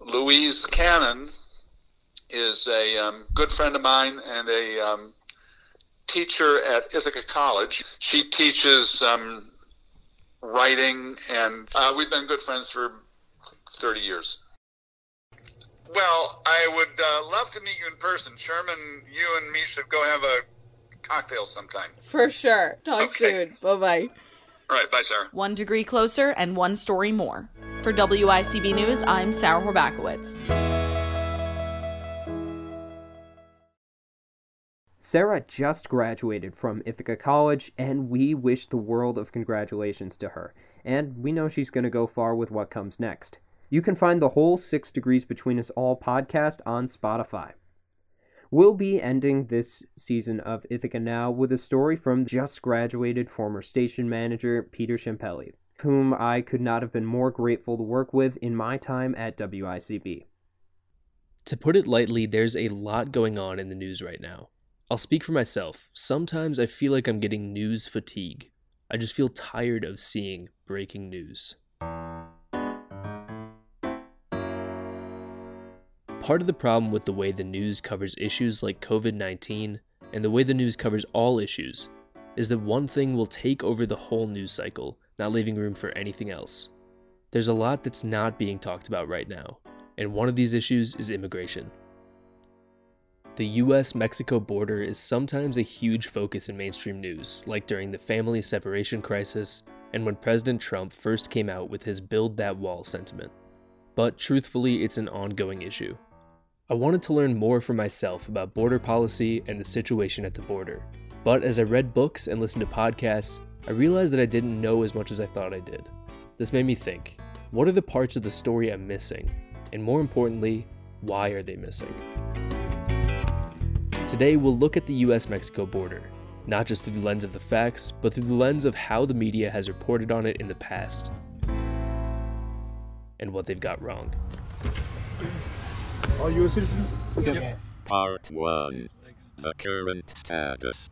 Louise Cannon is a good friend of mine and a teacher at Ithaca College. She teaches writing, and we've been good friends for 30 years. Well, I would love to meet you in person. Sherman, you and me should go have a cocktail sometime. For sure. Talk soon. Bye-bye. All right. Bye, Sarah. 1 degree closer and one story more. For WICB News, I'm Sarah Horbakowitz. Sarah just graduated from Ithaca College, and we wish the world of congratulations to her. And we know she's going to go far with what comes next. You can find the whole 6 Degrees Between Us All podcast on Spotify. We'll be ending this season of Ithaca Now with a story from just graduated former station manager Peter Ciampelli, whom I could not have been more grateful to work with in my time at WICB. To put it lightly, there's a lot going on in the news right now. I'll speak for myself. Sometimes I feel like I'm getting news fatigue. I just feel tired of seeing breaking news. Part of the problem with the way the news covers issues like COVID-19 and the way the news covers all issues is that one thing will take over the whole news cycle, not leaving room for anything else. There's a lot that's not being talked about right now, and one of these issues is immigration. The US-Mexico border is sometimes a huge focus in mainstream news, like during the family separation crisis and when President Trump first came out with his Build That Wall sentiment. But truthfully, it's an ongoing issue. I wanted to learn more for myself about border policy and the situation at the border. But as I read books and listened to podcasts, I realized that I didn't know as much as I thought I did. This made me think, what are the parts of the story I'm missing? And more importantly, why are they missing? Today, we'll look at the US-Mexico border, not just through the lens of the facts, but through the lens of how the media has reported on it in the past, and what they've got wrong. Are you a citizen? Yes. Part 1. The current status.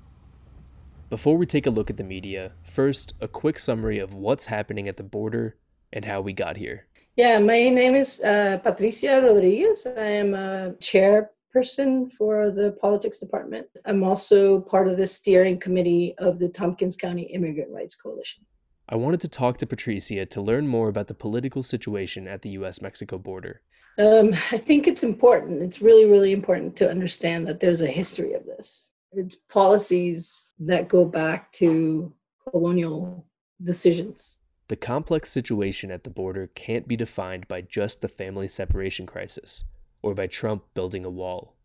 Before we take a look at the media, first, a quick summary of what's happening at the border and how we got here. Yeah, my name is Patricia Rodriguez. I am a chairperson for the politics department. I'm also part of the steering committee of the Tompkins County Immigrant Rights Coalition. I wanted to talk to Patricia to learn more about the political situation at the US-Mexico border. I think it's important. It's really, really important to understand that there's a history of this. It's policies that go back to colonial decisions. The complex situation at the border can't be defined by just the family separation crisis or by Trump building a wall.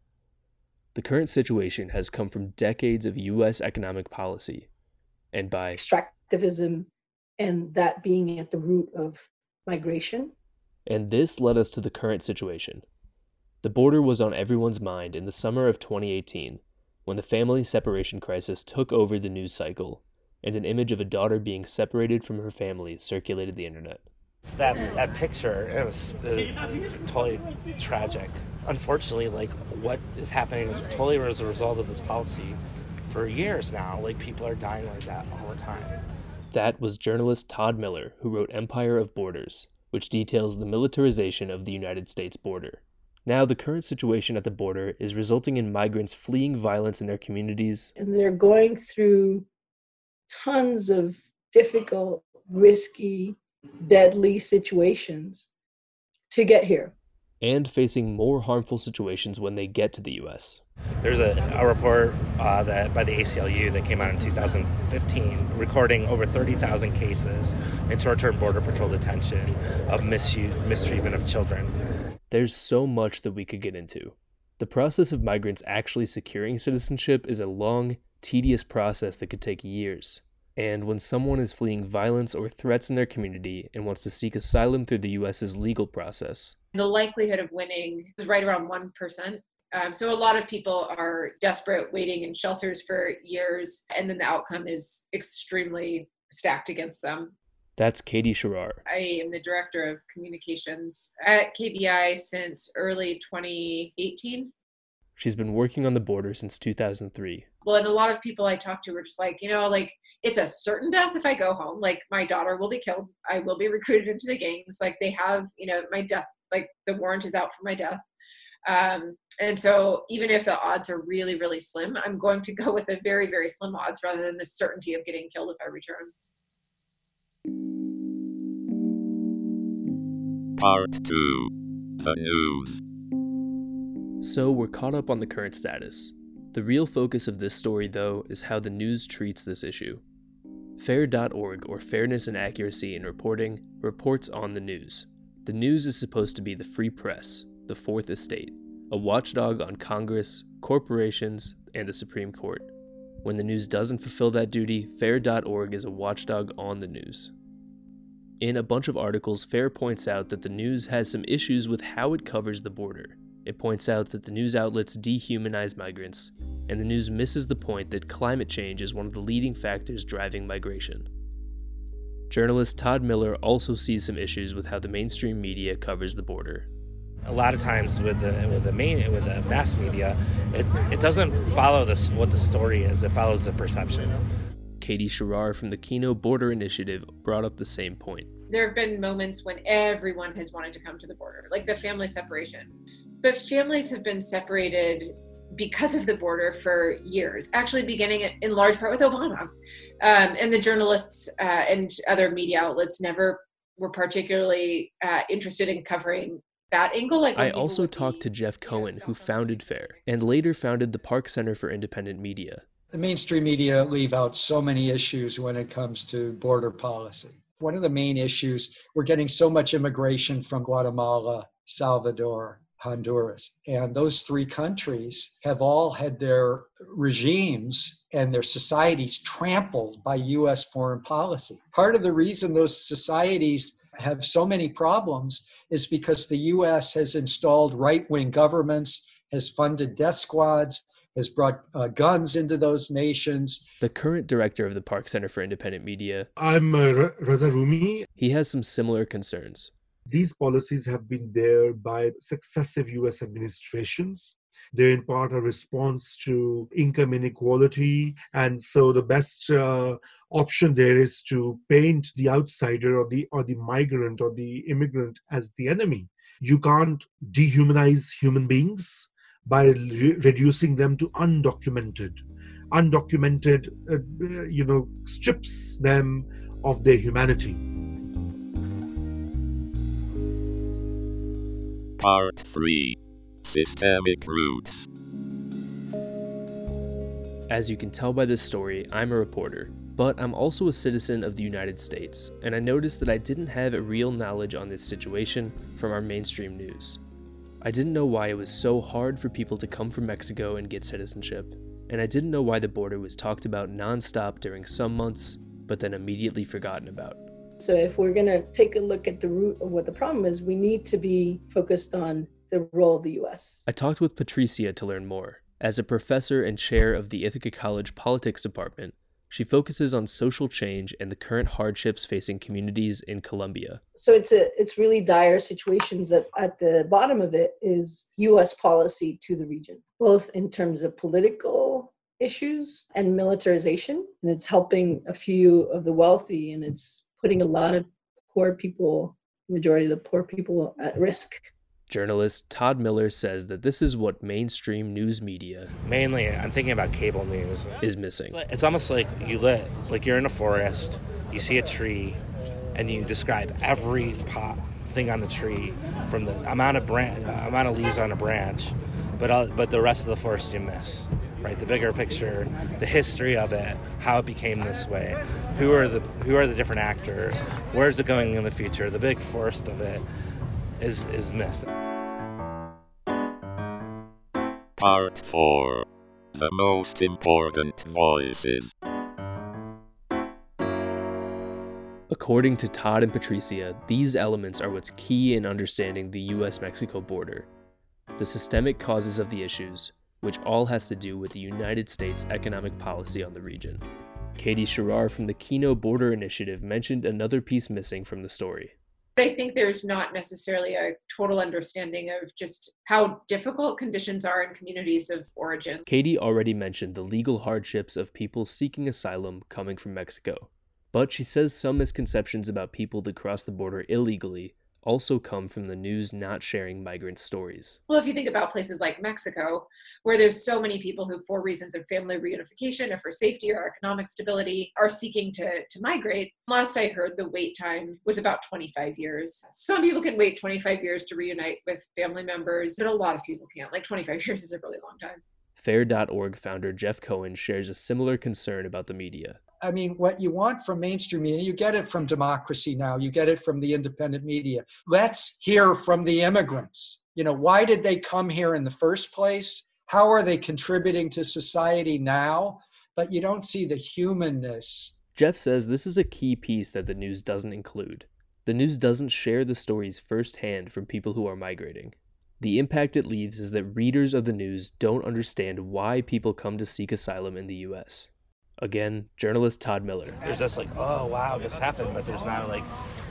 The current situation has come from decades of U.S. economic policy and by extractivism, and that being at the root of migration. And this led us to the current situation. The border was on everyone's mind in the summer of 2018, when the family separation crisis took over the news cycle, and an image of a daughter being separated from her family circulated the internet. That picture, it was totally tragic. Unfortunately, what is happening is totally as a result of this policy. For years now, people are dying like that all the time. That was journalist Todd Miller, who wrote Empire of Borders, which details the militarization of the United States border. Now, the current situation at the border is resulting in migrants fleeing violence in their communities. And they're going through tons of difficult, risky, deadly situations to get here. And facing more harmful situations when they get to the U.S. There's a report that by the ACLU that came out in 2015, recording over 30,000 cases in short-term Border Patrol detention of mistreatment of children. There's so much that we could get into. The process of migrants actually securing citizenship is a long, tedious process that could take years. And when someone is fleeing violence or threats in their community and wants to seek asylum through the U.S.'s legal process, the likelihood of winning is right around 1%. So a lot of people are desperate, waiting in shelters for years, and then the outcome is extremely stacked against them. That's Katie Sharar. I am the director of communications at KBI since early 2018. She's been working on the border since 2003. Well, and a lot of people I talked to were just it's a certain death if I go home. My daughter will be killed. I will be recruited into the gangs. They have, my death, the warrant is out for my death. And so even if the odds are really, really slim, I'm going to go with the very, very slim odds rather than the certainty of getting killed if I return. Part 2. The news. So we're caught up on the current status. The real focus of this story, though, is how the news treats this issue. FAIR.org, or Fairness and Accuracy in Reporting, reports on the news. The news is supposed to be the free press, the fourth estate, a watchdog on Congress, corporations, and the Supreme Court. When the news doesn't fulfill that duty, FAIR.org is a watchdog on the news. In a bunch of articles, FAIR points out that the news has some issues with how it covers the border. It points out that the news outlets dehumanize migrants, and the news misses the point that climate change is one of the leading factors driving migration. Journalist Todd Miller also sees some issues with how the mainstream media covers the border. A lot of times with the mass media, it doesn't follow what the story is. It follows the perception. Katie Sharar from the Kino Border Initiative brought up the same point. There have been moments when everyone has wanted to come to the border, like the family separation. But families have been separated because of the border for years, actually beginning in large part with Obama. And the journalists and other media outlets never were particularly interested in covering that angle. Like I also talked to Jeff Cohen, who founded FAIR and later founded the Park Center for Independent Media. The mainstream media leave out so many issues when it comes to border policy. One of the main issues, we're getting so much immigration from Guatemala, Salvador, Honduras. And those three countries have all had their regimes and their societies trampled by U.S. foreign policy. Part of the reason those societies have so many problems is because the U.S. has installed right-wing governments, has funded death squads, has brought guns into those nations. The current director of the Park Center for Independent Media, I'm Raza Rumi. He has some similar concerns. These policies have been there by successive U.S. administrations. They're in part a response to income inequality. And so the best option there is to paint the outsider or the migrant or the immigrant as the enemy. You can't dehumanize human beings by reducing them to undocumented. Undocumented, strips them of their humanity. Part 3. Systemic Roots. As you can tell by this story, I'm a reporter, but I'm also a citizen of the United States, and I noticed that I didn't have a real knowledge on this situation from our mainstream news. I didn't know why it was so hard for people to come from Mexico and get citizenship, and I didn't know why the border was talked about nonstop during some months, but then immediately forgotten about. So if we're going to take a look at the root of what the problem is, we need to be focused on the role of the U.S. I talked with Patricia to learn more. As a professor and chair of the Ithaca College Politics Department, she focuses on social change and the current hardships facing communities in Colombia. So it's really dire situations that at the bottom of it is U.S. policy to the region, both in terms of political issues and militarization. And it's helping a few of the wealthy, and it's putting a lot of poor people, majority of the poor people, at risk. Journalist Todd Miller says that this is what mainstream news media, mainly I'm thinking about cable news, is missing. It's almost like you're in a forest, you see a tree, and you describe every thing on the tree, from the amount of leaves on a branch, but the rest of the forest you miss. Right, the bigger picture, the history of it, how it became this way, who are the different actors, where's it going in the future, the big forest of it is missed. Part 4. The most important voices. According to Todd and Patricia, these elements are what's key in understanding the U.S.-Mexico border, the systemic causes of the issues, which all has to do with the United States' economic policy on the region. Katie Sharar from the Kino Border Initiative mentioned another piece missing from the story. I think there's not necessarily a total understanding of just how difficult conditions are in communities of origin. Katie already mentioned the legal hardships of people seeking asylum coming from Mexico, but she says some misconceptions about people that cross the border illegally also come from the news not sharing migrant stories. Well, if you think about places like Mexico, where there's so many people who, for reasons of family reunification or for safety or economic stability, are seeking to migrate, last I heard the wait time was about 25 years. Some people can wait 25 years to reunite with family members, but a lot of people can't. 25 years is a really long time. FAIR.org founder Jeff Cohen shares a similar concern about the media. What you want from mainstream media, you get it from Democracy Now!, you get it from the independent media. Let's hear from the immigrants. Why did they come here in the first place? How are they contributing to society now? But you don't see the humanness. Jeff says this is a key piece that the news doesn't include. The news doesn't share the stories firsthand from people who are migrating. The impact it leaves is that readers of the news don't understand why people come to seek asylum in the U.S. Again, journalist Todd Miller. There's just oh, wow, this happened, but there's not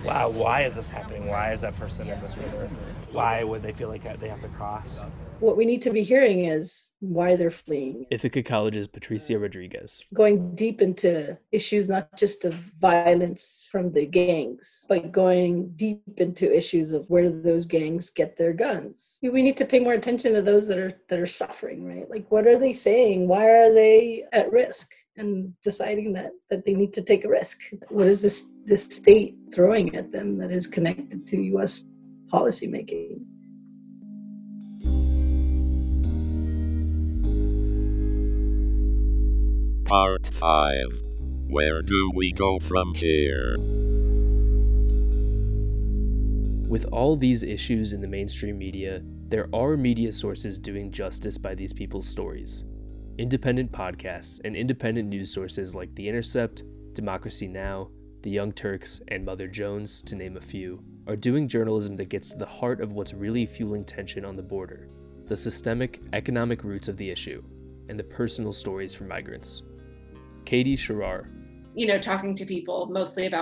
wow, why is this happening? Why is that person in this river? Why would they feel like they have to cross? what we need to be hearing is why they're fleeing. Ithaca College's Patricia Rodriguez. Going deep into issues, not just of violence from the gangs, but going deep into issues of where those gangs get their guns. We need to pay more attention to those that are suffering, right? Like, what are they saying? Why are they at risk? And deciding that they need to take a risk. What is this state throwing at them that is connected to U.S. policymaking? Part 5. Where do we go from here? With all these issues in the mainstream media, there are media sources doing justice by these people's stories. Independent podcasts and independent news sources like The Intercept, Democracy Now!, The Young Turks, and Mother Jones, to name a few, are doing journalism that gets to the heart of what's really fueling tension on the border, the systemic, economic roots of the issue, and the personal stories for migrants. Katie Sharar. You know, talking to people mostly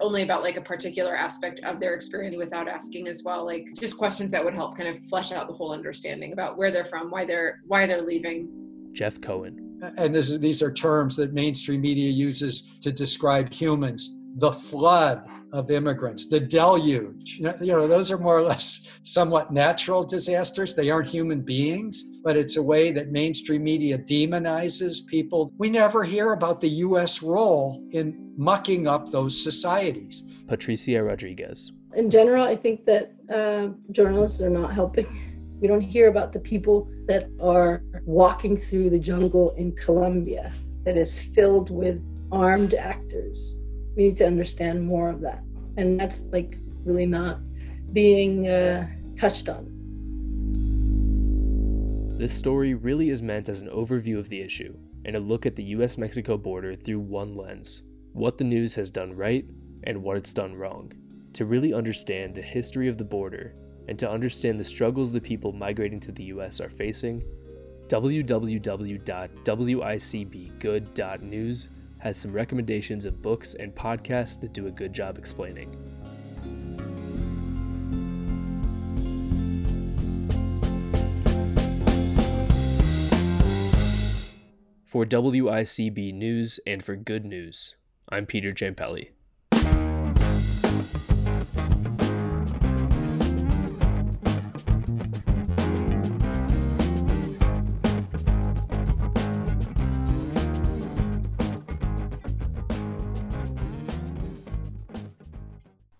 only about like a particular aspect of their experience without asking as well, like just questions that would help kind of flesh out the whole understanding about where they're from, why they're leaving. Jeff Cohen. And these are terms that mainstream media uses to describe humans. The flood of immigrants, the deluge, those are more or less somewhat natural disasters. They aren't human beings, but it's a way that mainstream media demonizes people. We never hear about the U.S. role in mucking up those societies. Patricia Rodriguez. In general, I think that journalists are not helping. We don't hear about the people that are walking through the jungle in Colombia that is filled with armed actors. We need to understand more of that. And that's like really not being touched on. This story really is meant as an overview of the issue and a look at the US-Mexico border through one lens, what the news has done right and what it's done wrong, to really understand the history of the border and to understand the struggles the people migrating to the US are facing. www.wicbgood.news has some recommendations of books and podcasts that do a good job explaining. For WICB News and for Good News, I'm Peter Ciampelli.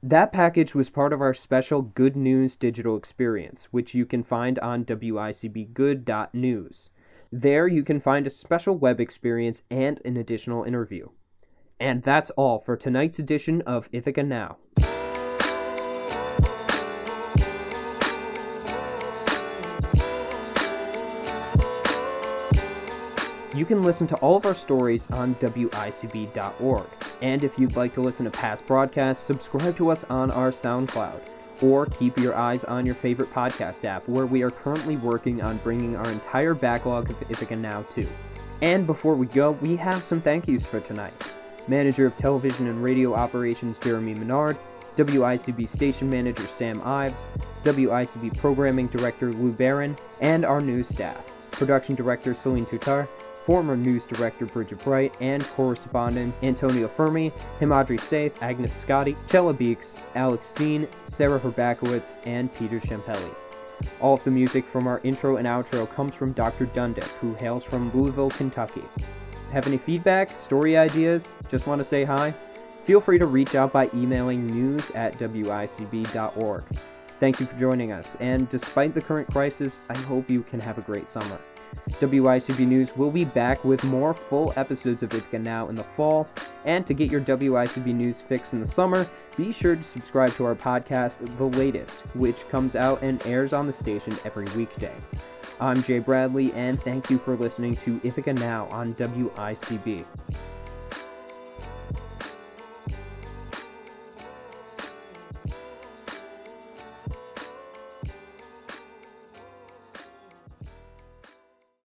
That package was part of our special Good News digital experience, which you can find on wicbgood.news. There you can find a special web experience and an additional interview. And that's all for tonight's edition of Ithaca Now. You can listen to all of our stories on wicb.org. And if you'd like to listen to past broadcasts, subscribe to us on our SoundCloud. Or keep your eyes on your favorite podcast app, where we are currently working on bringing our entire backlog of Ithaca Now to. And before we go, we have some thank yous for tonight. Manager of Television and Radio Operations Jeremy Menard, WICB Station Manager Sam Ives, WICB Programming Director Lou Barron, and our news staff. Production Director Celine Toutar, former news director Bridget Bright, and correspondents Antonio Fermi, Himadri Seth, Agnes Scotti, Chella Beeks, Alex Dean, Sarah Horbakowitz, and Peter Ciampelli. All of the music from our intro and outro comes from Dr. Dundick, who hails from Louisville, Kentucky. Have any feedback, story ideas, just want to say hi? Feel free to reach out by emailing news@wicb.org. Thank you for joining us, and despite the current crisis, I hope you can have a great summer. WICB News will be back with more full episodes of Ithaca Now in the fall, and to get your WICB News fix in the summer, be sure to subscribe to our podcast, The Latest, which comes out and airs on the station every weekday. I'm Jay Bradley, and thank you for listening to Ithaca Now on WICB.